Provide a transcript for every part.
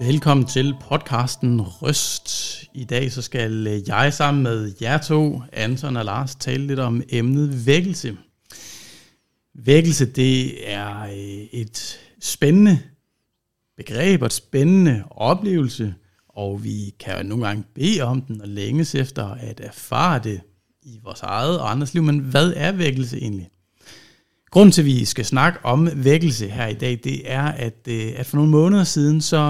Velkommen til podcasten Røst. I dag så skal jeg sammen med jer to, Anton og Lars, tale lidt om emnet vækkelse. Vækkelse, det er et spændende begreb og et spændende oplevelse, og vi kan nogle gange bede om den og længes efter at erfare det i vores eget og andres liv. Men hvad er vækkelse egentlig? Grunden til, at vi skal snakke om vækkelse her i dag, det er, at for nogle måneder siden, så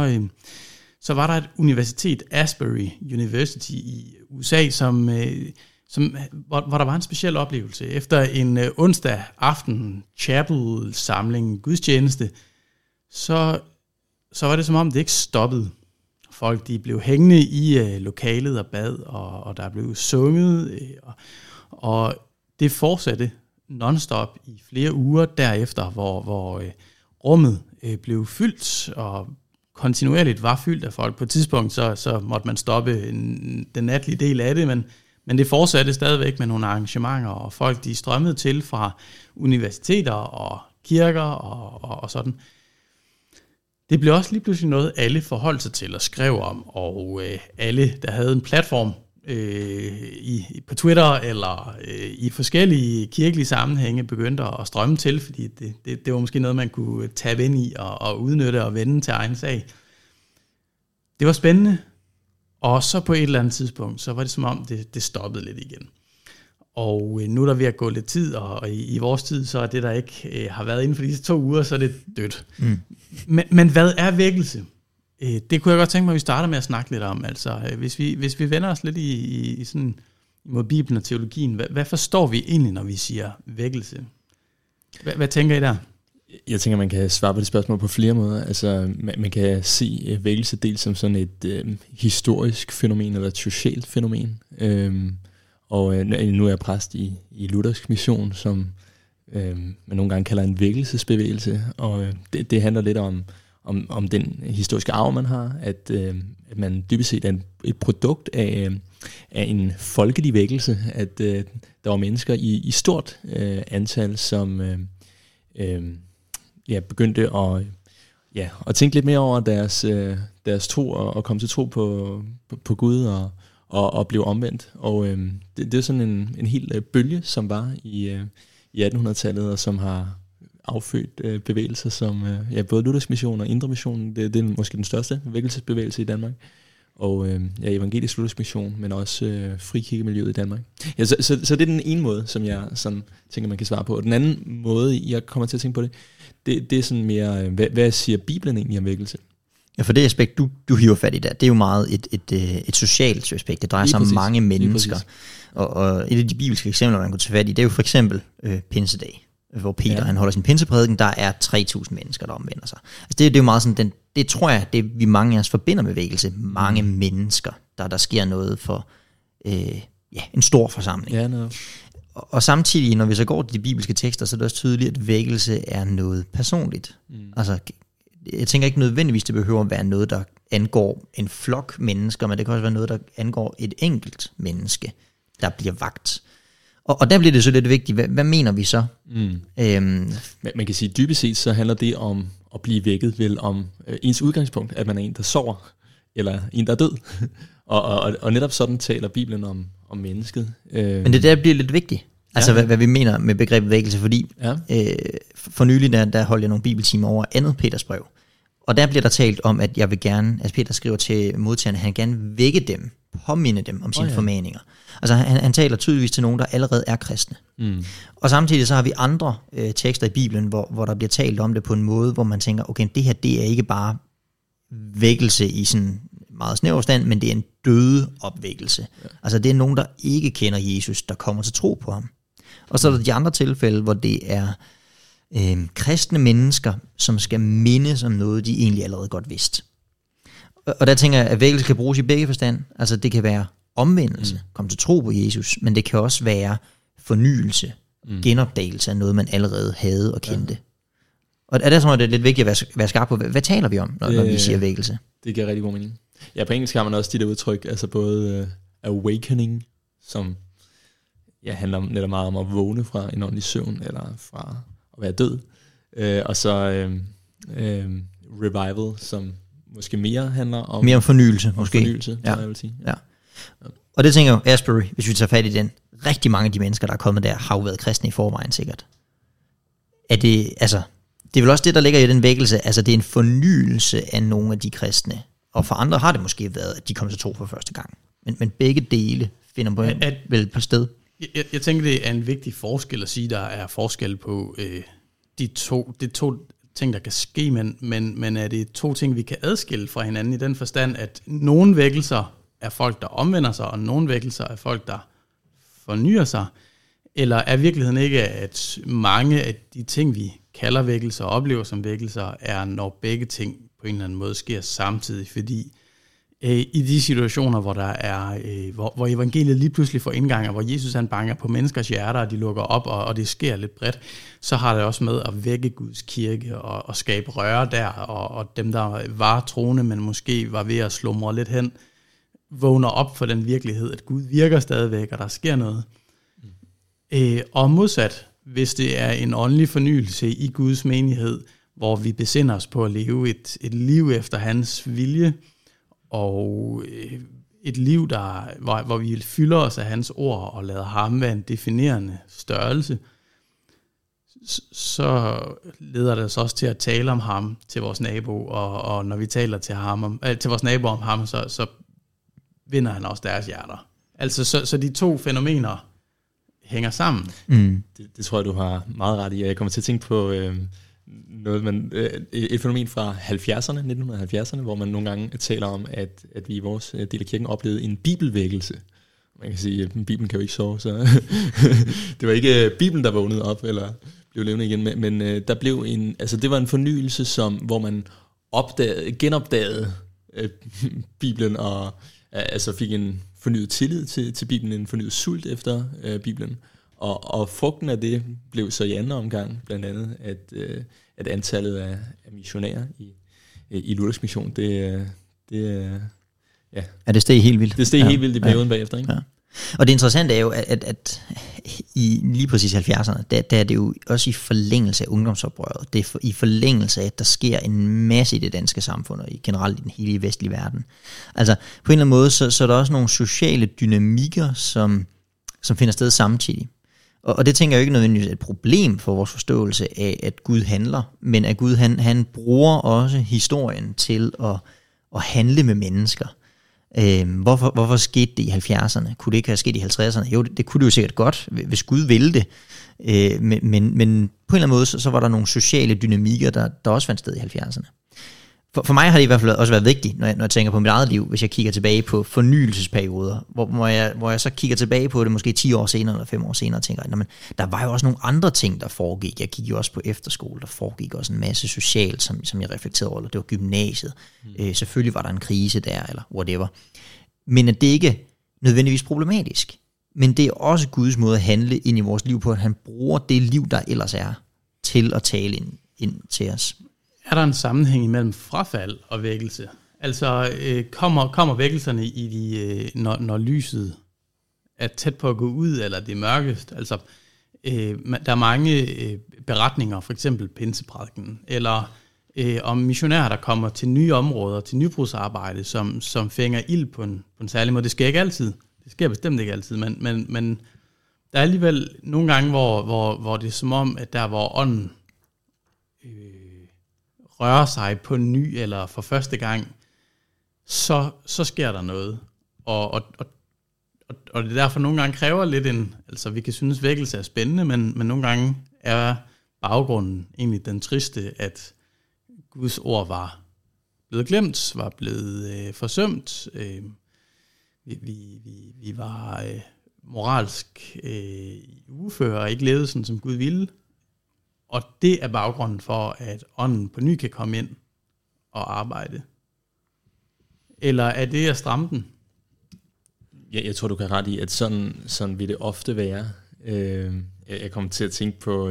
var der et universitet, Asbury University i USA, hvor der var en speciel oplevelse. Efter en onsdag aften chapel-samling, gudstjeneste, så var det som om, det ikke stoppede. Folk de blev hængende i lokalet og bad, og der blev sunget, og det fortsatte non-stop i flere uger derefter, hvor rummet blev fyldt og kontinuerligt var fyldt af folk. På et tidspunkt så måtte man stoppe den natlige del af det, men det fortsatte stadigvæk med nogle arrangementer, og folk de strømmede til fra universiteter og kirker og sådan. Det blev også lige pludselig noget, alle forholdt sig til og skrev om, og alle, der havde en platform, på Twitter eller i forskellige kirkelige sammenhænge begyndte at strømme til, fordi det var måske noget, man kunne tabe ind i og udnytte og vende til egen sag. Det var spændende, og så på et eller andet tidspunkt, så var det som om, det stoppede lidt igen. Og nu er der ved at gå lidt tid, og i vores tid, så er det, der ikke har været inden for disse 2 uger, så er det dødt. Mm. Men hvad er vækkelse? Det kunne jeg godt tænke mig, at vi starter med at snakke lidt om. Altså, hvis vi vender os lidt i sådan, mod Bibelen og teologien, hvad forstår vi egentlig, når vi siger vækkelse? Hvad tænker I der? Jeg tænker, man kan svare på det spørgsmål på flere måder. Altså, man kan se vækkelse dels som sådan et historisk fænomen eller et socialt fænomen. Nu er jeg præst i Luthers Mission, som man nogle gange kalder en vækkelsesbevægelse. Og det handler lidt om den historiske arv, man har, at man dybest set er et produkt af en folkelig vækkelse, at der var mennesker i stort antal, som begyndte at tænke lidt mere over deres tro, og komme til tro på Gud, og blev omvendt. Og det er sådan en hel bølge, som var i 1800-tallet, og som har affødt bevægelser som både Luthers Mission og Indre Missionen. Det er måske den største vækkelsesbevægelse i Danmark. Og evangelisk Luthers Mission, men også frikirkemiljøet i Danmark. Ja, så det er den ene måde, som jeg sådan tænker, man kan svare på. Og den anden måde, jeg kommer til at tænke på det er sådan mere, hvad siger Bibelen egentlig om vækkelse? Ja, for det aspekt, du hiver fat i der, det er jo meget et socialt aspekt. Det drejer sig om mange mennesker. Og et af de bibelske eksempler, man kunne tage fat i, det er jo for eksempel pinsedag, hvor Peter han holder sin pinseprædiken, der er 3.000 mennesker, der omvender sig. Altså det er jo meget sådan, det tror jeg, det vi mange af os forbinder med vækkelse. Mange mennesker, der sker noget for en stor forsamling. Ja, no. Og samtidig, når vi så går til de bibelske tekster, så er det også tydeligt, at vækkelse er noget personligt. Mm. Altså, jeg tænker ikke nødvendigvis, det behøver at være noget, der angår en flok mennesker, men det kan også være noget, der angår et enkelt menneske, der bliver vakt. Og der bliver det så lidt vigtigt, hvad mener vi så? Mm. Man kan sige, at dybest set så handler det om at blive vækket, vel om ens udgangspunkt, at man er en, der sover, eller en, der er død. og netop sådan taler Bibelen om mennesket. Men det der bliver lidt vigtigt, altså hvad vi mener med begrebet vækkelse, fordi for nylig der holdt jeg nogle bibeltimer over andet Peters brev, og der bliver der talt om, at jeg vil gerne, altså Peter skriver til modtagerne, han gerne vække dem, påminde dem om sine formaninger. Altså han taler tydeligvis til nogen, der allerede er kristne. Mm. Og samtidig så har vi andre tekster i Bibelen, hvor der bliver talt om det på en måde, hvor man tænker, okay, det her det er ikke bare vækkelse i sådan meget snæver stand, men det er en døde opvækkelse. Ja. Altså det er nogen, der ikke kender Jesus, der kommer til tro på ham. Og så er der de andre tilfælde, hvor det er kristne mennesker, som skal mindes om noget, de egentlig allerede godt vidste. Og der tænker jeg, at vækkelse kan bruges i begge forstand. Altså det kan være omvendelse, komme til tro på Jesus, men det kan også være fornyelse, genopdagelse af noget, man allerede havde og kendte. Ja. Og der tror jeg, det er lidt vigtigt at være skarp på, hvad taler vi om, når vi siger vækkelse? Det giver rigtig god mening. Ja, på engelsk har man også de der udtryk, altså både awakening, som handler netop meget om at vågne fra en ordentlig søvn, eller fra at være død, og så revival, som måske mere handler om... Mere om fornyelse, måske. Fornyelse, ja. Jeg vil sige. Ja. Og det tænker jeg, Asbury, hvis vi tager fat i den, rigtig mange af de mennesker, der er kommet der, har jo været kristne i forvejen, sikkert. Er det, altså, det er vel også det, der ligger i den vækkelse, altså det er en fornyelse af nogle af de kristne, og for andre har det måske været, at de kom til tro for første gang. Men begge dele finder man vel et par sted. Jeg tænker, det er en vigtig forskel at sige, der er forskel på de to ting, der kan ske, men er det to ting, vi kan adskille fra hinanden i den forstand, at nogle vækkelser er folk, der omvender sig, og nogle vækkelser er folk, der fornyer sig? Eller er virkeligheden ikke, at mange af de ting, vi kalder vækkelser og oplever som vækkelser, er, når begge ting på en eller anden måde sker samtidig, fordi i de situationer, hvor der er, hvor evangeliet lige pludselig får indgang, og hvor Jesus han banker på menneskers hjerter, og de lukker op, og det sker lidt bredt, så har det også med at vække Guds kirke, og skabe røre der, og dem, der var troende, men måske var ved at slumre lidt hen, vågner op for den virkelighed, at Gud virker stadigvæk, og der sker noget. Og modsat, hvis det er en åndelig fornyelse i Guds menighed, hvor vi besinder os på at leve et liv efter hans vilje, og et liv, hvor vi fylder os af hans ord og lader ham være en definerende størrelse, så leder det os også til at tale om ham til vores nabo, og når vi taler til vores nabo om ham, så vinder han også deres hjerter. Altså, så de to fænomener hænger sammen. Mm. Det tror jeg, du har meget ret i, og jeg kommer til at tænke på... et fænomen fra 1970'erne, hvor man nogle gange taler om, at vi i vores del af kirken oplevede en bibelvækkelse. Man kan sige, at Bibelen kan jo ikke sove, så det var ikke Bibelen, der vågnede op eller blev levende igen, men der blev det var en fornyelse, hvor man genopdagede Bibelen og altså fik en fornyet tillid til Bibelen, en fornyet sult efter Bibelen. Og frugten af det blev så i anden omgang, blandt andet, at antallet af missionærer i Luthers Mission, det steg helt vildt. Det steg helt vildt i perioden bagefter, ikke? Ja. Og det interessante er jo, at i lige præcis 70'erne, der er det jo også i forlængelse af ungdomsoprøret, det er i forlængelse af, at der sker en masse i det danske samfund, og generelt i den hele vestlige verden. Altså, på en eller anden måde, så er der også nogle sociale dynamikker, som finder sted samtidig. Og det tænker jeg jo ikke nødvendigvis er et problem for vores forståelse af, at Gud handler, men at Gud han bruger også historien til at handle med mennesker. Hvorfor skete det i 70'erne? Kunne det ikke have sket i 50'erne? Jo, det kunne det jo sikkert godt, hvis Gud ville det. Men på en eller anden måde, så var der nogle sociale dynamikker, der også fandt sted i 70'erne. For mig har det i hvert fald også været vigtigt, når jeg tænker på mit eget liv, hvis jeg kigger tilbage på fornyelsesperioder, hvor jeg så kigger tilbage på det måske 10 år senere eller 5 år senere, og tænker, men der var jo også nogle andre ting, der foregik. Jeg gik jo også på efterskole, der foregik også en masse socialt, som jeg reflekterede over, det var gymnasiet. Selvfølgelig var der en krise der, eller whatever. Men at det ikke nødvendigvis problematisk. Men det er også Guds måde at handle ind i vores liv på, at han bruger det liv, der ellers er, til at tale ind til os. Er der en sammenhæng imellem frafald og vækkelse? Altså kommer vækkelserne i når lyset er tæt på at gå ud, eller det er mørkest? Altså der er mange beretninger, for eksempel pinseprædiken, eller om missionærer, der kommer til nye områder, til nybrudsarbejde, som fænger ild på en særlig måde. Det sker ikke altid. Det sker bestemt ikke altid, men der er alligevel nogle gange, hvor det er som om, at der hvor ånden rører sig på ny eller for første gang, så sker der noget. Og det er derfor nogle gange kræver lidt vi kan synes vækkelse er spændende, men nogle gange er baggrunden egentlig den triste, at Guds ord var blevet glemt, var blevet forsømt. Vi var moralsk ufører og ikke levede sådan, som Gud ville. Og det er baggrunden for, at ånden på ny kan komme ind og arbejde. Eller er det at stramme den? Ja, jeg tror, du kan ret i, at sådan vil det ofte være. Jeg kommer til at tænke på...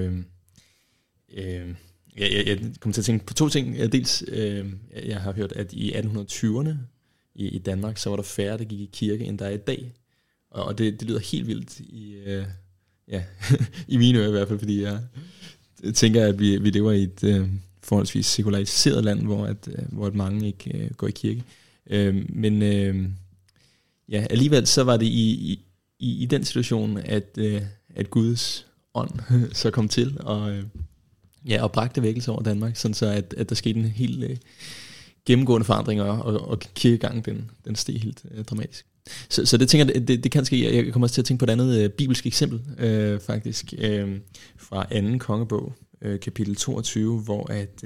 jeg kommer til at tænke på to ting. Dels, jeg har hørt, at i 1820'erne i Danmark, så var der færre, der gik i kirke, end der er i dag. Og det lyder helt vildt i mine ører i hvert fald, fordi jeg tænker, at vi lever i et forholdsvis sekulariseret land, hvor mange ikke går i kirke. Men alligevel så var det i den situation, at Guds ånd så kom til og bragte vækkelse over Danmark, sådan så at der skete en helt gennemgående forandring, og kirkegangen den steg helt dramatisk. Så det tænker det kan ske. Jeg kommer også til at tænke på et andet bibelsk eksempel faktisk fra 2. kongebog kapitel 22, hvor at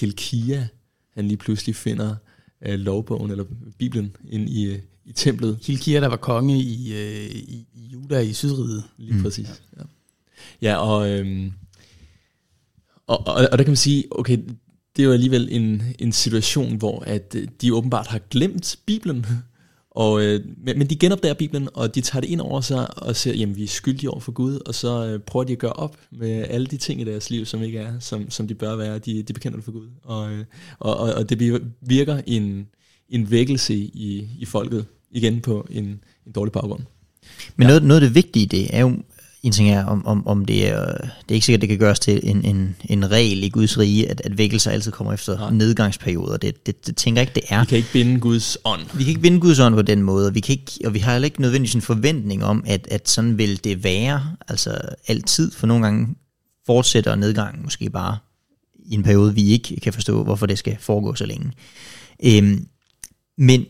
Hilkia, han lige pludselig finder lovbogen eller Bibelen ind i templet. Hilkia, der var konge i Juda i Sydriget. Lige præcis. Ja. Ja, og der kan man sige, okay, det er jo alligevel en situation, hvor at de åbenbart har glemt Bibelen, men de genopdager Bibelen, og de tager det ind over sig og siger, jamen vi er skyldige over for Gud, og så prøver de at gøre op med alle de ting i deres liv, som ikke er, som de bør være. De bekender det for Gud, og det virker en vækkelse i folket, igen på en dårlig baggrund. Men ja. Noget af det vigtige, det er jo, en ting er, om det er ikke sikkert, det kan gøres til en regel i Guds rige, at vækkelser altid kommer efter nedgangsperioder. Det tænker jeg ikke, det er. Vi kan ikke binde Guds ånd. Vi kan ikke binde Guds ånd på den måde, og vi har heller ikke nødvendigvis en forventning om, at sådan vil det være, altså altid, for nogle gange fortsætter nedgangen måske bare i en periode, vi ikke kan forstå, hvorfor det skal foregå så længe.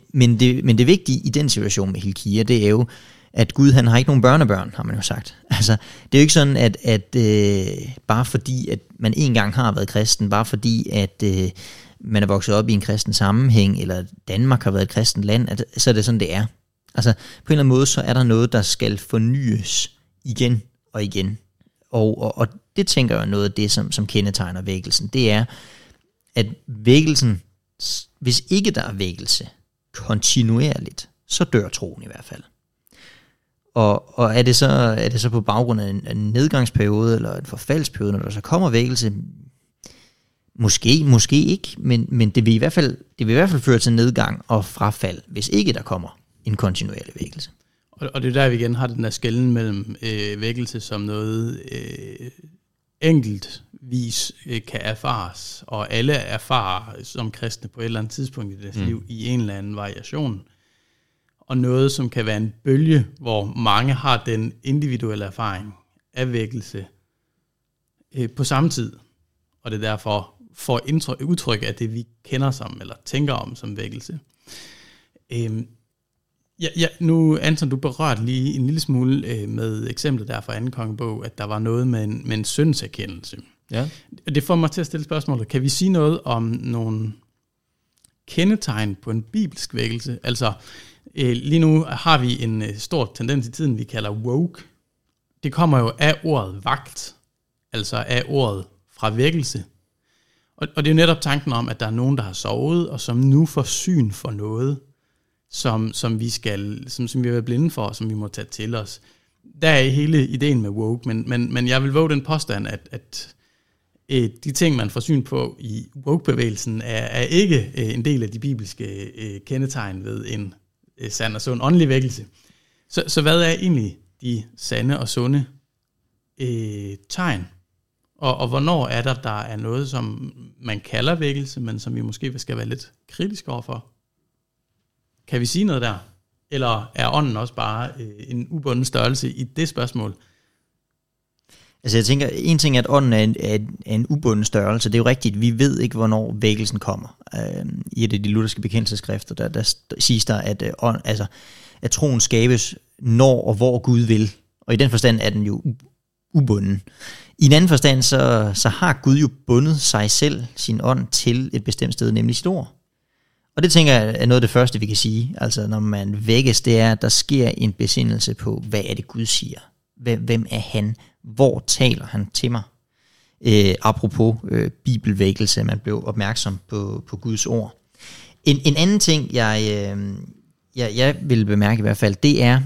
Men det vigtige i den situation med Hilkia, det er jo, at Gud, han har ikke nogen børnebørn, har man jo sagt. Altså, det er jo ikke sådan, at bare fordi, at man engang har været kristen, bare fordi, at man er vokset op i en kristen sammenhæng, eller Danmark har været et kristent land, så er det sådan, det er. Altså, på en eller anden måde, så er der noget, der skal fornyes igen og igen. Og det tænker jeg noget af det, som kendetegner vækkelsen. Det er, at vækkelsen, hvis ikke der er vækkelse kontinuerligt, så dør troen i hvert fald. Og er det så på baggrund af en nedgangsperiode eller en forfaldsperiode, når der så kommer vækkelse? Måske ikke, men det vil i hvert fald føre til nedgang og frafald, hvis ikke der kommer en kontinuerlig vækkelse. Og det er der, vi igen har den der skelnen mellem vækkelse som noget enkeltvis kan erfares, og alle erfarer som kristne på et eller andet tidspunkt i deres liv i en eller anden variation, og noget, som kan være en bølge, hvor mange har den individuelle erfaring af vækkelse på samme tid. Og det er derfor får udtryk af det, vi kender som, eller tænker om som vækkelse. Nu, Anton, du berørte lige en lille smule med eksemplet der fra 2. kongebog, at der var noget med en syndserkendelse. Ja. Det får mig til at stille spørgsmålet. Kan vi sige noget om nogle kendetegn på en bibelsk vækkelse? Altså, lige nu har vi en stor tendens i tiden, vi kalder woke. Det kommer jo af ordet vagt, altså af ordet fra vækkelse. Og det er jo netop tanken om, at der er nogen, der har sovet, og som nu får syn for noget, som vi er blinde for, og som vi må tage til os. Der er hele ideen med woke, men jeg vil våge den påstand, at de ting, man får syn på i woke-bevægelsen, er ikke en del af de bibelske kendetegn ved en sand og sund åndelig vækkelse. Så hvad er egentlig de sande og sunde tegn? Og hvornår er der er noget, som man kalder vækkelse, men som vi måske skal være lidt kritiske overfor? Kan vi sige noget der? Eller er ånden også bare en ubunden størrelse i det spørgsmål? Altså jeg tænker, en ting er, at ånden er en ubunden størrelse. Det er jo rigtigt, vi ved ikke, hvornår vækkelsen kommer. I det de lutherske bekendelseskrifter, der siges der, at troen skabes, når og hvor Gud vil. Og i den forstand er den jo ubunden. I en anden forstand, så har Gud jo bundet sig selv, sin ånd, til et bestemt sted, nemlig sit ord. Og det tænker jeg er noget af det første, vi kan sige. Altså når man vækkes, det er, at der sker en besindelse på, hvad er det Gud siger? Hvem er han? Hvor taler han til mig? Apropos bibelvækkelse, man blev opmærksom på Guds ord. En anden ting, jeg vil bemærke i hvert fald, det er,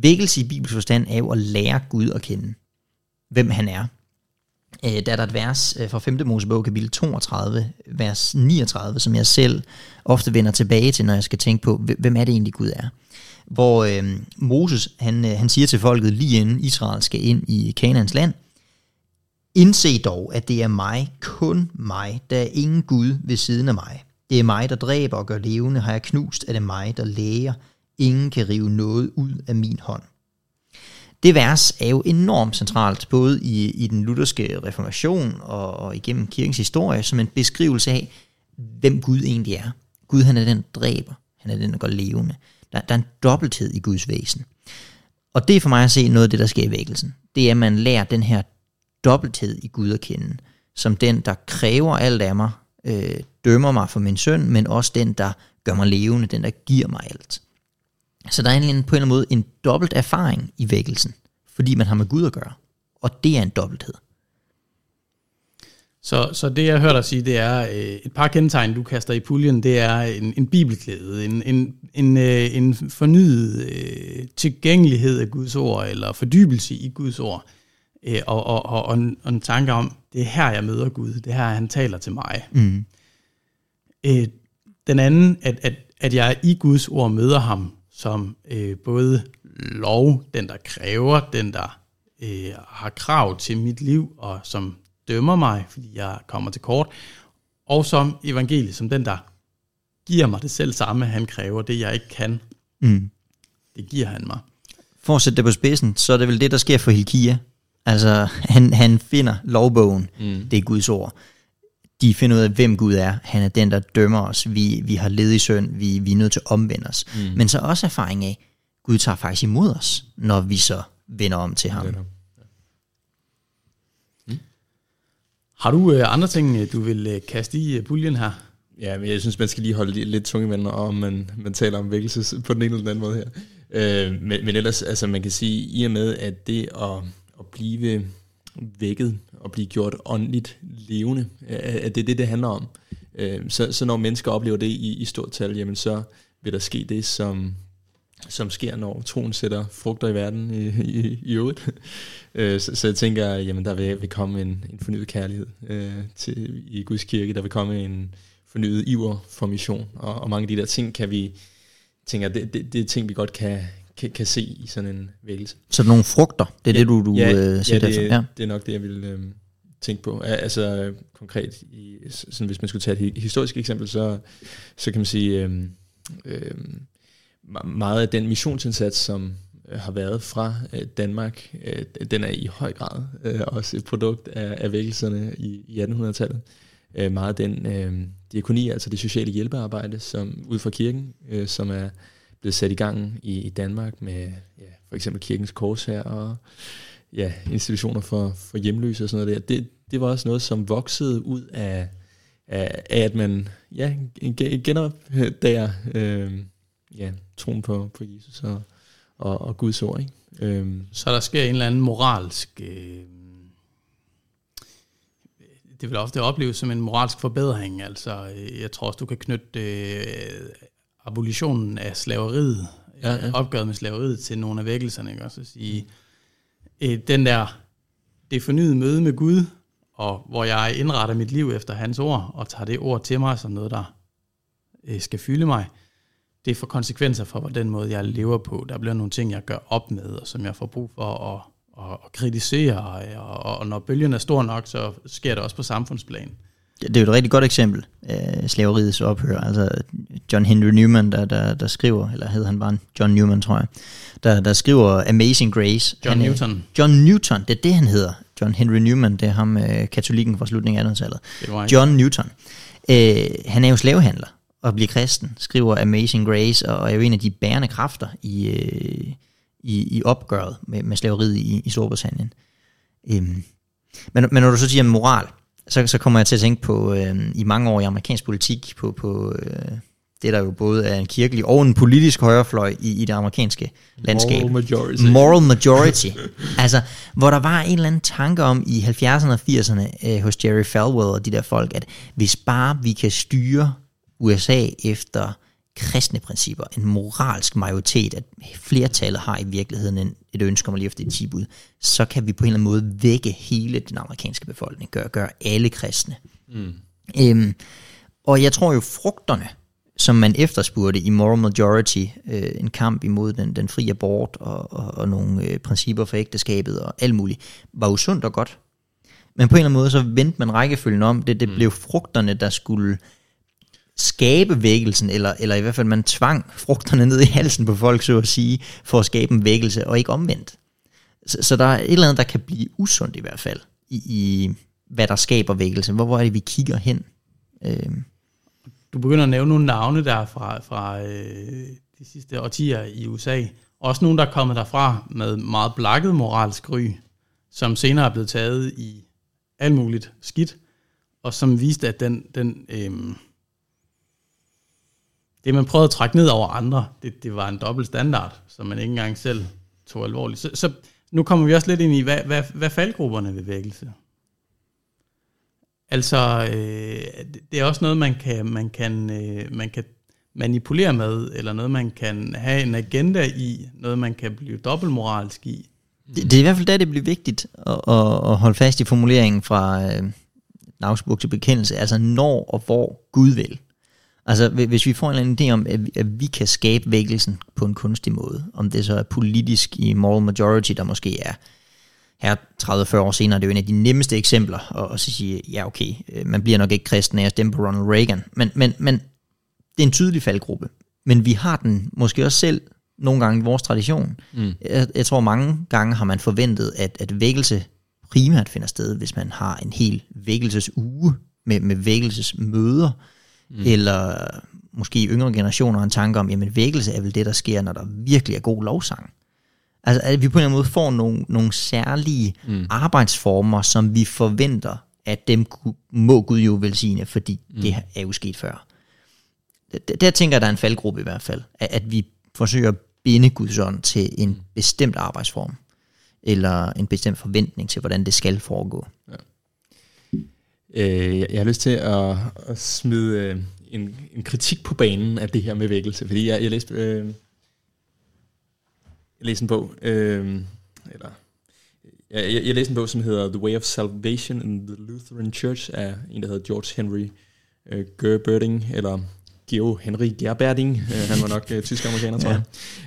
vækkelse i Bibels forstand er jo at lære Gud at kende, hvem han er. Der er der et vers fra 5. Mosebog, kapitel 32, vers 39, som jeg selv ofte vender tilbage til, når jeg skal tænke på, hvem er det egentlig Gud er. Hvor Moses, han siger til folket, lige inden Israel skal ind i Kanaans land, Indse dog, at det er mig, kun mig, der er ingen Gud ved siden af mig. Det er mig, der dræber og gør levende, har jeg knust, at det er mig, der læger. Ingen kan rive noget ud af min hånd. Det vers er jo enormt centralt, både i den lutherske reformation og igennem kirkens historie, som en beskrivelse af, hvem Gud egentlig er. Gud, han er den, der dræber. Han er den, der gør levende. Der er en dobbelthed i Guds væsen. Og det er for mig at se noget af det, der sker i vækkelsen. Det er, at man lærer den her dobbelthed i Gud at kende, som den, der kræver alt af mig, dømmer mig for min synd, men også den, der gør mig levende, den, der giver mig alt. Så der er egentlig på en eller anden måde en dobbelt erfaring i vækkelsen, fordi man har med Gud at gøre, og det er en dobbelthed. Så det, jeg hører dig sige, det er et par kendetegn, du kaster i puljen, det er en bibelglæde, en fornyet tilgængelighed af Guds ord, eller fordybelse i Guds ord, og en tanke om, det er her, jeg møder Gud, det er her, han taler til mig. Mm. Den anden, at jeg i Guds ord møder ham, som både lov, den der kræver, den der har krav til mit liv, og som dømmer mig, fordi jeg kommer til kort, og som evangeliet, som den der giver mig det selv samme, han kræver, det jeg ikke kan. Mm. Det giver han mig. For at sætte det på spidsen, så er det vel det, der sker for Hilkia. Altså, han finder lovbogen, det er Guds ord. De finder ud af, hvem Gud er. Han er den, der dømmer os. Vi har levet i synd. Vi er nødt til at omvende os. Mm. Men så også erfaring af, Gud tager faktisk imod os, når vi så vender om til ham. Mm. Har du andre ting, du vil kaste i puljen her? Ja, men jeg synes, man skal lige holde lidt tungevenner om, man taler om vækkelse på den ene eller den anden måde her. Men ellers, altså man kan sige, i og med, at det at blive vækket og blive gjort åndeligt levende, at det er det handler om. Så når mennesker oplever det i stort tal, jamen så vil der ske det, som sker, når troen sætter frugter i verden i øvrigt. Så jeg tænker, jamen der vil komme en fornyet kærlighed i Guds kirke, der vil komme en fornyet iver for mission, og mange af de der ting kan vi tænker, det er ting, vi godt kan se i sådan en vækkelse. Så nogle frugter, det er ja, det, du siger derfor? Ja, det er nok det, jeg ville tænke på. Altså konkret, sådan, hvis man skulle tage et historisk eksempel, så kan man sige, meget af den missionsindsats, som har været fra Danmark, den er i høj grad også et produkt af vækkelserne i 1800-tallet. Meget af den diakoni, altså det sociale hjælpearbejde, som ud fra kirken, som er blevet sat i gang i Danmark med for eksempel Kirkens Kors her og institutioner for hjemløse og sådan noget der. Det var også noget, som voksede ud af at man genopdager troen på Jesus og Guds ord. Ikke? Så der sker en eller anden moralsk... det vil ofte opleves som en moralsk forbedring. Altså, jeg tror også, du kan knytte... abolitionen af slaveriet, opgøret med slaveriet til nogle af vækkelserne, ikke? Også at sige, det fornyede møde med Gud, og hvor jeg indretter mit liv efter hans ord, og tager det ord til mig som noget, der skal fylde mig, det får konsekvenser for den måde, jeg lever på. Der bliver nogle ting, jeg gør op med, og som jeg får brug for at kritisere, og når bølgen er stor nok, så sker det også på samfundsplan. Det er jo et rigtig godt eksempel, slaveriets ophør. Altså John Henry Newman, der skriver, eller hed han bare John Newman, tror jeg, der skriver Amazing Grace. John Newton, det er det, han hedder. John Henry Newman, det er ham, katolikken fra slutningen af 1800-tallet. John Newton. Han er jo slavehandler og bliver kristen, skriver Amazing Grace, og er jo en af de bærende kræfter i opgøret med slaveriet i Storbritannien. Men når du så siger moral, så kommer jeg til at tænke på, i mange år i amerikansk politik, på det, der jo både er en kirkelig og en politisk højrefløj i det amerikanske landskab. Moral Majority. Altså, hvor der var en eller anden tanke om i 70'erne og 80'erne hos Jerry Falwell og de der folk, at hvis bare vi kan styre USA efter kristne principper, en moralsk majoritet, at flertallet har i virkeligheden et ønske om at leve efter et tibud, så kan vi på en eller anden måde vække hele den amerikanske befolkning, gøre alle kristne. Mm. Og jeg tror jo, frugterne, som man efterspurgte i Moral Majority, en kamp imod den frie abort og nogle principper for ægteskabet og alt muligt, var jo sundt og godt. Men på en eller anden måde, så vendte man rækkefølgen om. Det blev frugterne, der skulle skabe vækkelsen, eller i hvert fald man tvang frugterne ned i halsen på folk, så at sige, for at skabe en vækkelse, og ikke omvendt. Så der er et eller andet, der kan blive usundt i hvert fald, i hvad der skaber vækkelse. Hvor er det, vi kigger hen? Du begynder at nævne nogle navne, der fra de sidste årtier i USA. Også nogle, der er kommet derfra med meget blakket moralsk ry, som senere er blevet taget i alt muligt skidt, og som viste, at det, man prøvede at trække ned over andre, det var en dobbelt standard, som man ikke engang selv tog alvorligt. Så nu kommer vi også lidt ind i, hvad faldgrupperne ved vækkelse? Altså, det er også noget, man kan manipulere med, eller noget, man kan have en agenda i, noget, man kan blive dobbeltmoralsk i. Det er i hvert fald det bliver vigtigt at holde fast i formuleringen fra Augsburgske bekendelse, altså når og hvor Gud vil. Altså, hvis vi får en eller anden idé om, at vi kan skabe vækkelsen på en kunstig måde, om det så er politisk i Moral Majority, der måske er her 30-40 år senere, det er jo en af de nemmeste eksempler, og så sige, ja okay, man bliver nok ikke kristen af at stemme på Ronald Reagan, men det er en tydelig faldgruppe, men vi har den måske også selv nogle gange i vores tradition. Mm. Jeg tror, mange gange har man forventet, at vækkelse primært finder sted, hvis man har en hel vækkelsesuge med vækkelsesmøder, eller måske yngre generationer har en tanke om, jamen vækkelse er vel det, der sker, når der virkelig er god lovsang. Altså, at vi på en eller anden måde får nogle særlige arbejdsformer, som vi forventer, at dem må Gud jo velsigne, fordi det er jo sket før. Der tænker jeg, der er en faldgruppe i hvert fald, at vi forsøger at binde Guds ånd til en bestemt arbejdsform, eller en bestemt forventning til, hvordan det skal foregå. Ja. Jeg har lyst til at smide en kritik på banen af det her med vækkelse, fordi jeg læste en bog, som hedder The Way of Salvation in the Lutheran Church af en, der hedder George Henry Gerberding, eller George Henry Gerberding, han var nok tysk-amerikaner, tror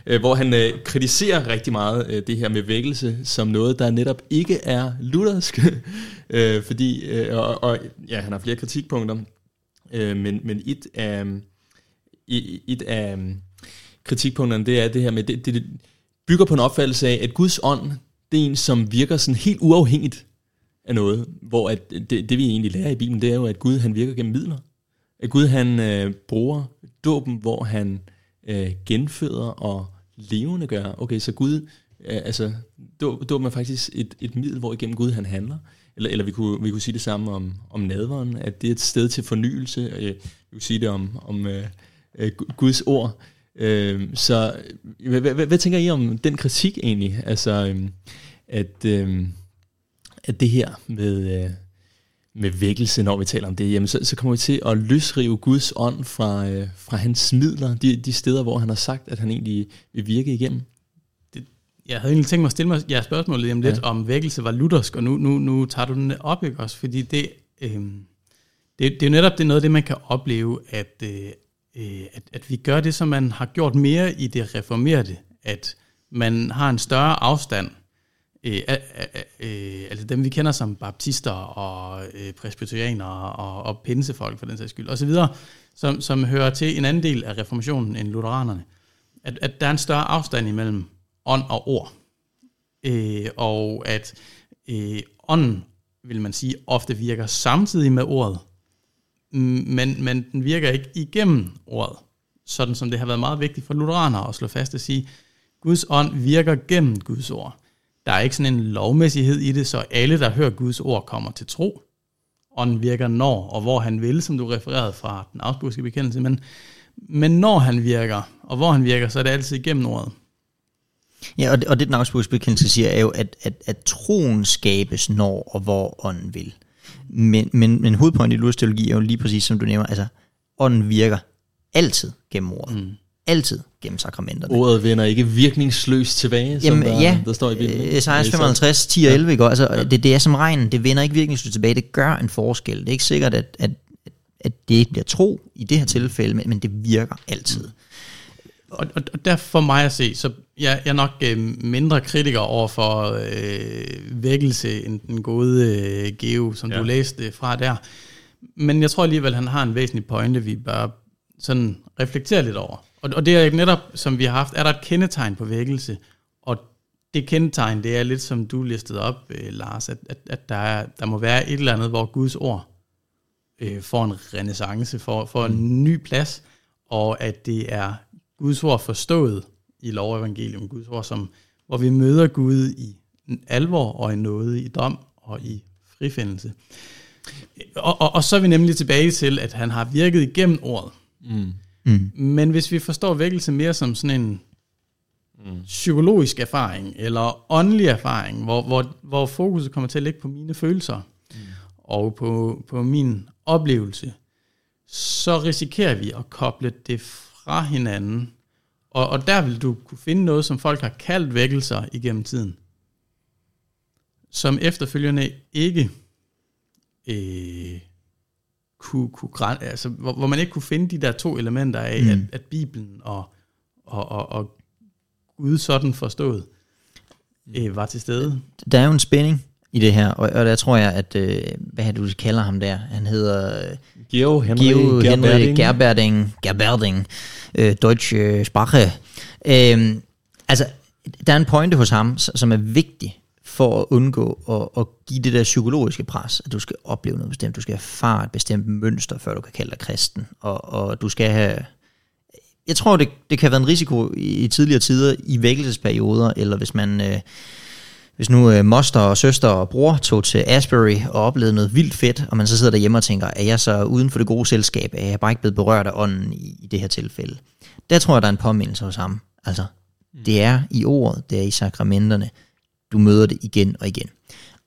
jeg, hvor han kritiserer rigtig meget det her med vækkelse som noget, der netop ikke er luthersk, fordi han har flere kritikpunkter, men et af kritikpunkterne, det er det her med, det bygger på en opfattelse af, at Guds ånd, det er en, som virker sådan helt uafhængigt af noget, hvor at det vi egentlig lærer i Bibelen, det er jo, at Gud, han virker gennem midler. At Gud, han bruger dåben, hvor han genføder og levende gør. Okay, så Gud, altså dåben er faktisk et middel, hvor igennem Gud han handler. Eller vi kunne sige det samme om nadveren, at det er et sted til fornyelse. Vi kunne sige det om Guds ord. Så hvad tænker I om den kritik egentlig? Altså, at det her med... med vækkelse, når vi taler om det, jamen så kommer vi til at løsrive Guds ånd fra hans midler, de steder, hvor han har sagt, at han egentlig vil virke igennem. Jeg havde egentlig tænkt mig at stille mig spørgsmålet lidt om vækkelse var luthersk, og nu tager du den op, ikke også? Fordi det er jo netop det noget, det man kan opleve, at vi gør det, som man har gjort mere i det reformerede, at man har en større afstand. Altså dem vi kender som baptister og presbyterianere og pinsefolk for den sags skyld og så videre, som hører til en anden del af reformationen end lutheranerne, at der er en større afstand imellem ånd og ord, og at ånden, vil man sige, ofte virker samtidig med ordet, men den virker ikke igennem ordet, sådan som det har været meget vigtigt for lutheranere at slå fast at sige, Guds ånd virker gennem Guds ord. Der er ikke sådan en lovmæssighed i det, så alle, der hører Guds ord, kommer til tro. Ånden virker når og hvor han vil, som du refererede fra den Augsburgske bekendelse. Men når han virker, og hvor han virker, så er det altid igennem ordet. Ja, og det den Augsburgske bekendelse siger, er jo, at troen skabes når og hvor ånden vil. Men hovedpointet i Luthers teologi er jo lige præcis, som du nævner, altså ånden virker altid gennem ordet. Mm. Altid gennem sakramenterne. Ordet vender ikke virkningsløst tilbage, jamen, som der står i Bibelen. Esajas 55, 10 og 11, altså, ja. Det er som regnen, det vender ikke virkningsløst tilbage, det gør en forskel. Det er ikke sikkert, at det bliver tro i det her tilfælde, men det virker altid. Og der for mig at se, så jeg er nok mindre kritiker over for vækkelse end den gode Geo, som du læste fra der. Men jeg tror alligevel, han har en væsentlig pointe, vi bør sådan reflektere lidt over. Og det er netop, som vi har haft, er der et kendetegn på vækkelse, og det kendetegn, det er lidt som du listede op, Lars, at der må være et eller andet, hvor Guds ord får en renaissance, får en ny plads, og at det er Guds ord forstået i lov og evangelium, Guds ord, hvor vi møder Gud i alvor og i nåde, i dom og i frifindelse. Og så er vi nemlig tilbage til, at han har virket igennem ordet. Mm. Mm. Men hvis vi forstår vækkelse mere som sådan en psykologisk erfaring, eller åndelig erfaring, hvor fokuset kommer til at ligge på mine følelser, og på min oplevelse, så risikerer vi at koble det fra hinanden. Og der vil du kunne finde noget, som folk har kaldt vækkelser igennem tiden, som efterfølgende ikke kunne altså, hvor man ikke kunne finde de der to elementer af, at Bibelen og Gud sådan forstået var til stede. Der er jo en spænding i det her, og der tror jeg, at, hvad du kalder ham der, han hedder George Henry Gerberding, Deutsche Sprache. Altså, der er en pointe hos ham, som er vigtig for at undgå at give det der psykologiske pres, at du skal opleve noget bestemt, du skal erfare et bestemt mønster, før du kan kalde dig kristen, og du skal have... Jeg tror, det kan være en risiko i tidligere tider, i vækkelsesperioder, eller hvis man... Hvis nu moster og søster og bror tog til Asbury og oplevede noget vildt fedt, og man så sidder derhjemme og tænker, er jeg så uden for det gode selskab, er jeg bare ikke blevet berørt af ånden i det her tilfælde? Der tror jeg, der er en påmindelse hos ham. Altså, det er i ordet, det er i sakramenterne, du møder det igen og igen.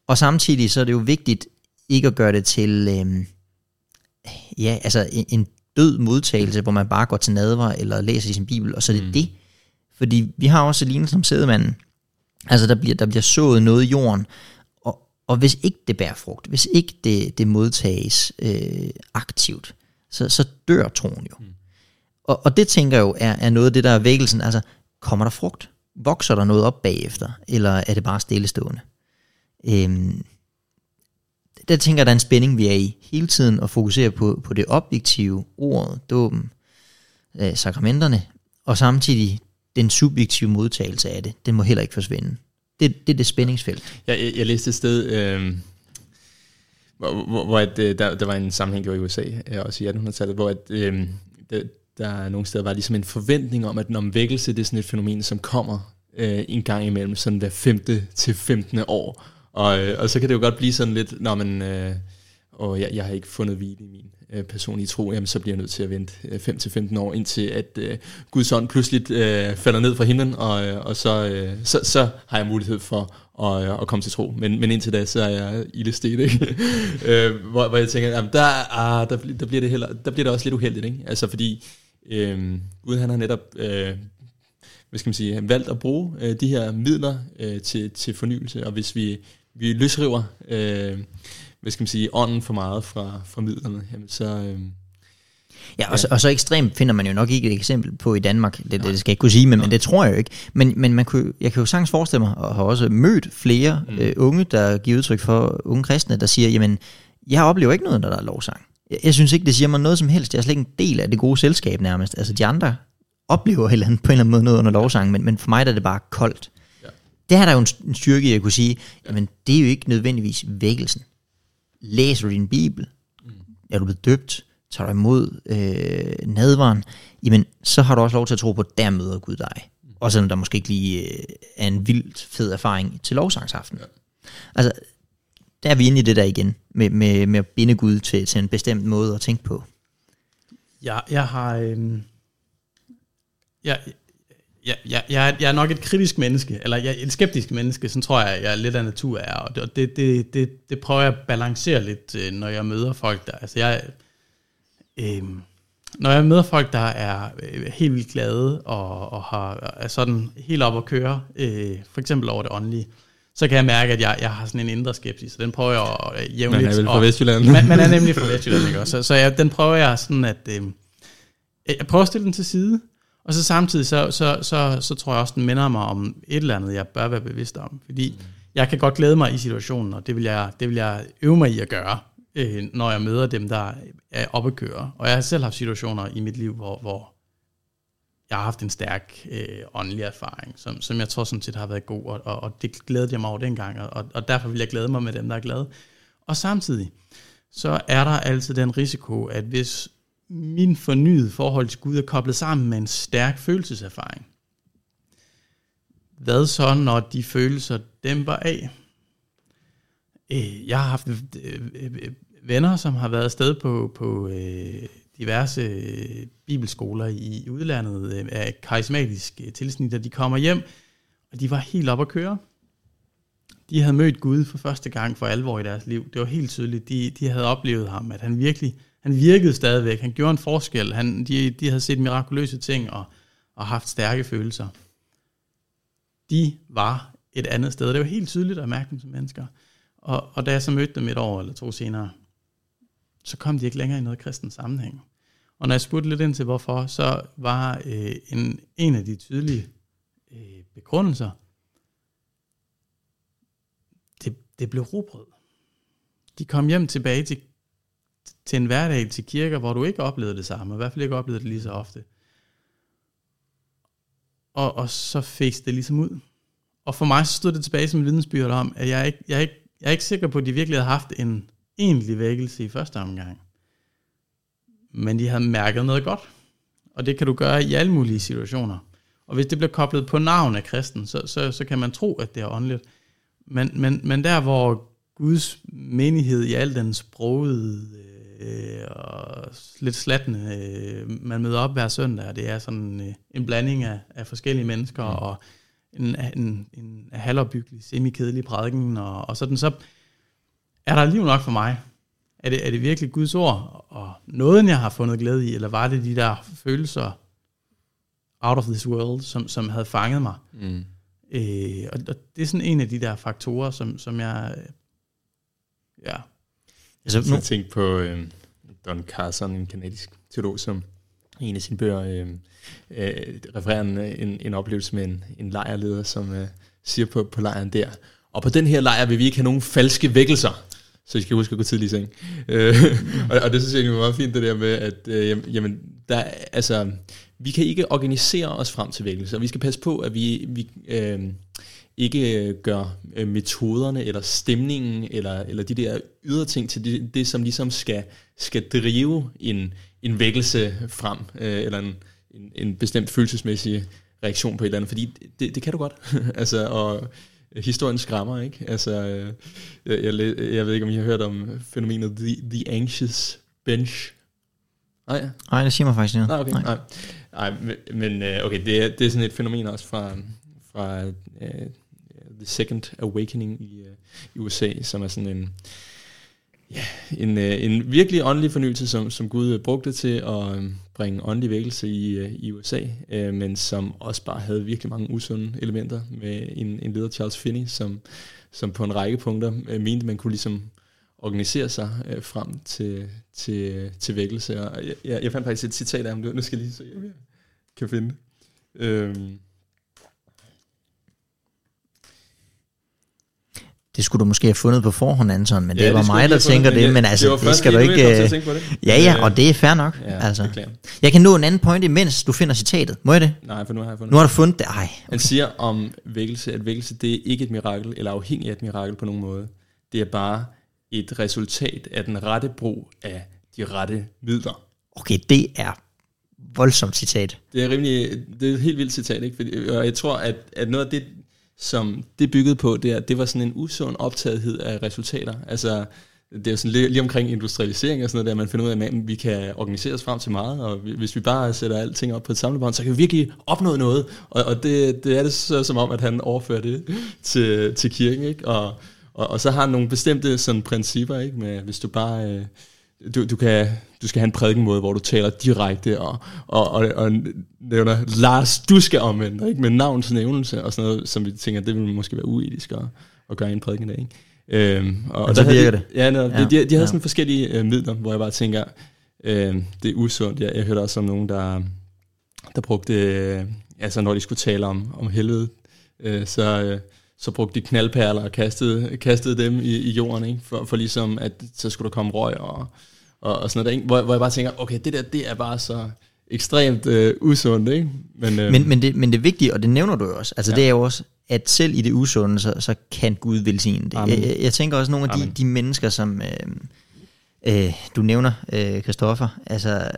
Og samtidig så er det jo vigtigt ikke at gøre det til en død modtagelse, hvor man bare går til nadver eller læser i sin bibel, og så er det det. Fordi vi har også lignende som sædemanden. Altså der bliver sået noget i jorden, og hvis ikke det bærer frugt, hvis ikke det modtages aktivt, så dør troen jo. Og det tænker jeg jo er noget af det, der er vækkelsen. Altså, kommer der frugt? Vokser der noget op bagefter? Eller er det bare stillestående? Der tænker jeg, der er en spænding, vi er i hele tiden, og fokuserer på det objektive, ordet, dåben, sakramenterne, og samtidig den subjektive modtagelse af det, den må heller ikke forsvinde. Det er det spændingsfelt. Jeg læste et sted, hvor der var en sammenhæng i USA, også i 1800-tallet, hvor der er nogle steder var ligesom en forventning om, at den omvækkelse, det er sådan et fænomen, som kommer en gang imellem, sådan hver 5. til 15. år. Og så kan det jo godt blive sådan lidt, når man... Jeg har ikke fundet hvile i min personlige tro, jamen så bliver jeg nødt til at vente 5-15 år, indtil at Guds ånd pludselig falder ned fra himlen, og så har jeg mulighed for at komme til tro. Men indtil da, så er jeg ildestet, ikke? hvor jeg tænker, jamen der bliver det også lidt uheldigt, ikke? Altså fordi Gud, han har netop... hvad skal man sige? Han valgt at bruge de her midler til fornyelse, og hvis vi løsriver... hvad skal man sige, ånden for meget fra midlerne, jamen så... Så ekstremt finder man jo nok ikke et eksempel på i Danmark, det skal jeg ikke kunne sige, men det tror jeg jo ikke. Men jeg kan jo sagtens forestille mig, og har også mødt flere unge, der giver udtryk for, unge kristne, der siger, jamen, jeg oplever ikke noget, når der er lovsang. Jeg synes ikke, det siger mig noget som helst. Jeg er slet ikke en del af det gode selskab nærmest. Altså, de andre oplever heller på en eller anden måde noget under lovsang, men for mig er det bare koldt. Ja. Det her der er jo en styrke, jeg kunne sige, jamen, det er jo ikke nødvendigvis vækkelsen. Læser du din bibel, er du blevet døbt, tager du imod nadveren, jamen så har du også lov til at tro på, at der møder Gud dig. Og selvom der måske ikke lige er en vildt fed erfaring til lovsangsaften. Ja. Altså, der er vi inde i det der igen, med at binde Gud til en bestemt måde at tænke på. Ja, jeg er nok et kritisk menneske, eller jeg er et skeptisk menneske, sådan tror jeg, jeg lidt af natur er, og det prøver jeg at balancere lidt, når jeg møder folk, der er helt vildt glade, og er sådan helt op at køre, for eksempel over det åndelige, så kan jeg mærke, at jeg har sådan en indre skepsis, så den prøver jeg at jævne lidt. Man er vel fra Vestjylland. Man er nemlig fra Vestjylland, ikke også? Så den prøver jeg sådan at stille den til side, Og så samtidig, så tror jeg også, den minder mig om et eller andet, jeg bør være bevidst om. Fordi jeg kan godt glæde mig i situationen, og det vil jeg øve mig i at gøre, når jeg møder dem, der er oppe at køre. Og jeg har selv haft situationer i mit liv, hvor jeg har haft en stærk åndelig erfaring, som jeg tror sådan set har været god, og det glædede jeg mig over dengang, og derfor vil jeg glæde mig med dem, der er glade. Og samtidig, så er der altid den risiko, at hvis min fornyede forhold til Gud er koblet sammen med en stærk følelseserfaring, hvad så, når de følelser dæmper af? Jeg har haft venner, som har været afsted på diverse bibelskoler i udlandet af karismatisk tilsnit, og de kommer hjem, og de var helt op at køre. De havde mødt Gud for første gang for alvor i deres liv. Det var helt tydeligt. De havde oplevet ham, at han virkede stadigvæk. Han gjorde en forskel. De havde set mirakuløse ting og haft stærke følelser. De var et andet sted. Det var helt tydeligt at mærke dem som mennesker. Og da jeg så mødte dem et år eller to senere, så kom de ikke længere i noget kristen sammenhæng. Og når jeg spurgte lidt ind til hvorfor, så var en af de tydelige begrundelser, det blev rugbrød. De kom hjem tilbage til en hverdag til kirker, hvor du ikke oplevede det samme, og i hvert fald ikke oplevede det lige så ofte. Og så fik det ligesom ud. Og for mig stod det tilbage som et vidnesbyrd om, at jeg er ikke sikker på, at de virkelig havde haft en egentlig vækkelse i første omgang. Men de havde mærket noget godt. Og det kan du gøre i alle mulige situationer. Og hvis det bliver koblet på navn af kristen, så kan man tro, at det er åndeligt. Men der, hvor Guds menighed i al den sprogede og lidt slattende, man møder op hver søndag, og det er sådan en blanding af forskellige mennesker, og en halvopbyggelig, semi-kedelig prædiken, og sådan, så er der liv nok for mig. Er det virkelig Guds ord, og noget, jeg har fundet glæde i, eller var det de der følelser out of this world, som havde fanget mig? Mm. Og det er sådan en af de der faktorer, som jeg... Ja. Jeg tænkte på Don Carson, en kanadisk teolog, som i en af sine bøger refererer en oplevelse med en lejrleder, som siger på lejren der, og på den her lejr vil vi ikke have nogen falske vækkelser. Så I skal huske at gå tidlig i seng. Og det synes jeg er meget fint, det der med, at vi kan ikke organisere os frem til vækkelser. Vi skal passe på, at vi ikke gør metoderne eller stemningen eller de der ydre ting til det som ligesom skal drive en vækkelse frem, eller en bestemt følelsesmæssig reaktion på et eller andet. Fordi det kan du godt. Og historien skræmmer, ikke? Jeg ved ikke, om I har hørt om fænomenet The Anxious Bench. Nej, ja. Nej, det siger mig faktisk ikke. Nej, okay. Nej, men okay, det er sådan et fænomen også fra The Second Awakening i USA, som er sådan en virkelig åndelig fornyelse, som Gud brugte til at bringe åndelig vækkelse i USA, men som også bare havde virkelig mange usunde elementer med en leder, Charles Finney, som på en række punkter mente, man kunne ligesom organisere sig frem til vækkelse. Og jeg fandt faktisk et citat af ham, nu skal jeg lige se, om jeg kan finde det. Det skulle du måske have fundet på forhånd, Anton, men ja, det var mig, der tænker det, men altså, det skal du ikke... Ja, og det er fair nok. Ja, altså. Jeg kan nå en anden point, imens du finder citatet. Må jeg det? Nej, for nu har jeg fundet det. Nu har du fundet det, ej. Okay. Han siger om vækkelse, at vækkelse, det er ikke et mirakel, eller afhængig af et mirakel på nogen måde. Det er bare et resultat af den rette brug af de rette midler. Okay, det er voldsomt citat. Det er et helt vildt citat, ikke? Og jeg tror, at noget af det... som det byggede på, det var sådan en usund optagethed af resultater. Altså, det er jo sådan lige omkring industrialisering og sådan noget, der man finder ud af, at vi kan organisere os frem til meget, og hvis vi bare sætter alting op på et samlebånd, så kan vi virkelig opnå noget. Og det er det så som om, at han overfører det til kirken, ikke? Og så har han nogle bestemte sådan principper, ikke? Med, hvis du bare... Du skal have en prædikenmåde, hvor du taler direkte og nævner, Lars, du skal omvende, ikke? Med navnsnævnelse og sådan noget, som vi tænker, det ville måske være uetisk at gøre i en prædiken dag. Og så virker det. Ja, de havde sådan forskellige midler, hvor jeg bare tænker, det er usundt. Jeg hørte også om nogen, der der brugte, altså når de skulle tale om helvede, så brugte de knaldperler og kastede dem i jorden, ikke? For ligesom, at så skulle der komme røg og sådan noget, hvor jeg bare tænker, okay, det der, det er bare så ekstremt usundt, ikke? Men det vigtige, og det nævner du jo også, altså ja. Det er jo også, at selv i det usunde, så kan Gud velsigne det. Jeg tænker også, nogle af de mennesker, som du nævner, Christoffer, altså,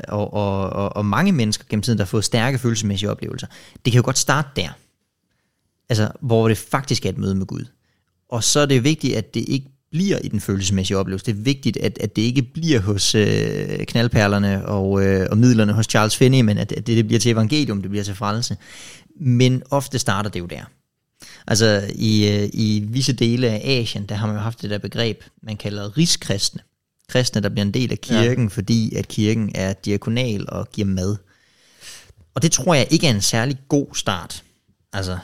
og mange mennesker gennem tiden, der har fået stærke følelsesmæssige oplevelser, det kan jo godt starte der. Altså, hvor det faktisk er et møde med Gud. Og så er det vigtigt, at det ikke bliver i den følelsesmæssige oplevelse. Det er vigtigt, at det ikke bliver hos knaldperlerne og midlerne hos Charles Finney, men at det bliver til evangelium, det bliver til frelse. Men ofte starter det jo der. Altså, i visse dele af Asien, der har man jo haft det der begreb, man kalder rigskristne. Kristne, der bliver en del af kirken, ja. Fordi at kirken er diakonal og giver mad. Og det tror jeg ikke er en særlig god start. Altså,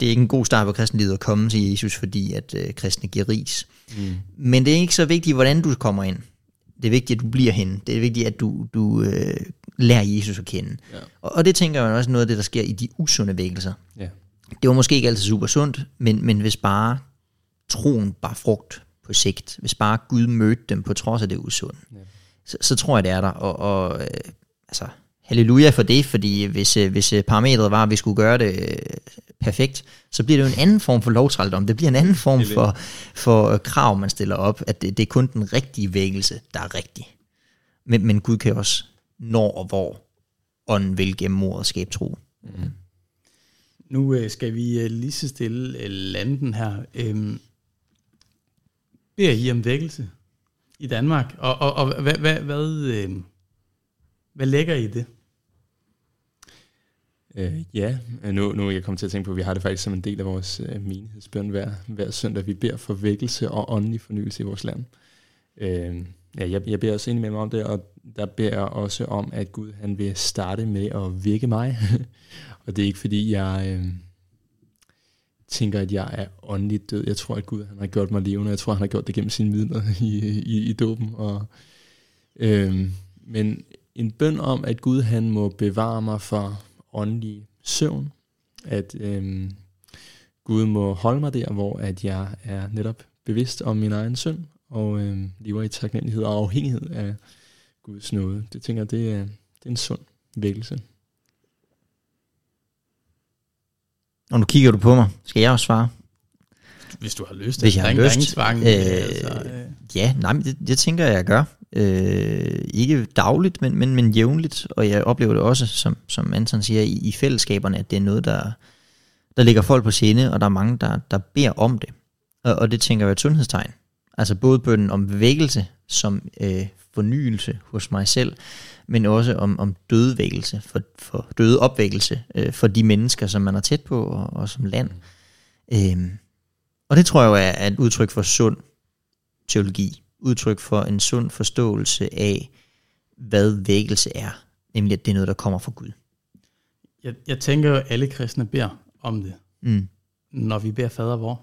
det er ikke en god start på kristenlivet at komme til Jesus, fordi at kristne giver ris. Mm. Men det er ikke så vigtigt, hvordan du kommer ind. Det er vigtigt, at du bliver henne. Det er vigtigt, at du lærer Jesus at kende. Ja. Og det tænker jeg også noget af det, der sker i de usunde vækkelser. Ja. Det var måske ikke altid super sundt, men hvis bare troen bar frugt på sigt, hvis bare Gud mødte dem på trods af det usunde, ja. så tror jeg, det er der. Og altså... Halleluja for det, fordi hvis parametret var, at vi skulle gøre det perfekt, så bliver det jo en anden form for lovtrældom. Det bliver en anden form for krav, man stiller op, at det er kun den rigtige vækkelse, der er rigtig. Men Gud kan også, når og hvor ånden vil gennem ordet skabe tro. Mm-hmm. Nu skal vi lige så stille landen her. Beder I om vækkelse i Danmark? Og hvad lægger I det? Nu er jeg kommet til at tænke på, at vi har det faktisk som en del af vores menighedsbøn hver søndag. Vi beder for vækkelse og åndelig fornyelse i vores land. Jeg beder også indimellem om det, og der beder jeg også om, at Gud han vil starte med at vække mig. Og det er ikke fordi, jeg tænker, at jeg er åndelig død. Jeg tror, at Gud han har gjort mig levende. Jeg tror, han har gjort det gennem sine midler i dåben. Men en bøn om, at Gud han må bevare mig fra åndelig søvn, at Gud må holde mig der, hvor at jeg er netop bevidst om min egen synd, og lever i taknemmelighed og afhængighed af Guds nåde. Det tænker jeg, det er en sund vækkelse. Og nu kigger du på mig. Skal jeg også svare? Hvis du har lyst. Hvis jeg har lyst. Ja, nej, men det tænker jeg gør. Ikke dagligt, men jævnligt. Og jeg oplever det også, som Anton siger, i fællesskaberne, at det er noget, der ligger folk på scene, og der er mange, der beder om det. Og det tænker jeg er et sundhedstegn. Altså både bønnen om vækkelse som fornyelse hos mig selv, men også om dødvækkelse, for døde opvækkelse for de mennesker, som man er tæt på, og som land. Og det tror jeg jo er et udtryk for sund teologi. Udtryk for en sund forståelse af, hvad vækkelse er. Nemlig, at det er noget, der kommer fra Gud. Jeg tænker jo, at alle kristne beder om det. Mm. Når vi beder fader vor,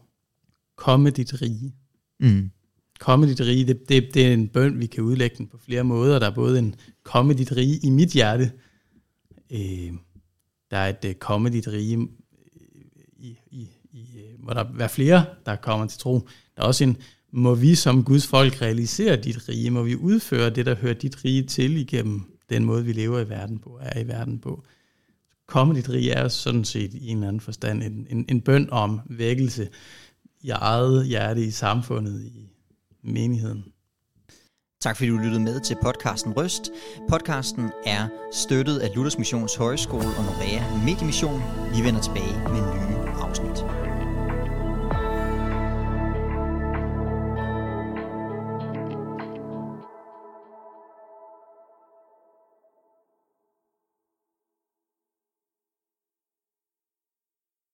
komme dit rige. Mm. Komme dit rige, det er en bøn, vi kan udlægge den på flere måder. Der er både en komme dit rige i mit hjerte. Der er et komme dit rige hvor der er flere, der kommer til tro. Der er også en, må vi som Guds folk realisere dit rige? Må vi udføre det, der hører dit rige til igennem den måde, vi lever i verden på, er i verden på? Komme dit rige er sådan set i en eller anden forstand en bøn om vækkelse i eget hjerte, i samfundet, i menigheden. Tak fordi du lyttede med til podcasten Røst. Podcasten er støttet af Luthers Missions Højskole og Maria Mediemission. Vi vender tilbage med nye afsnit.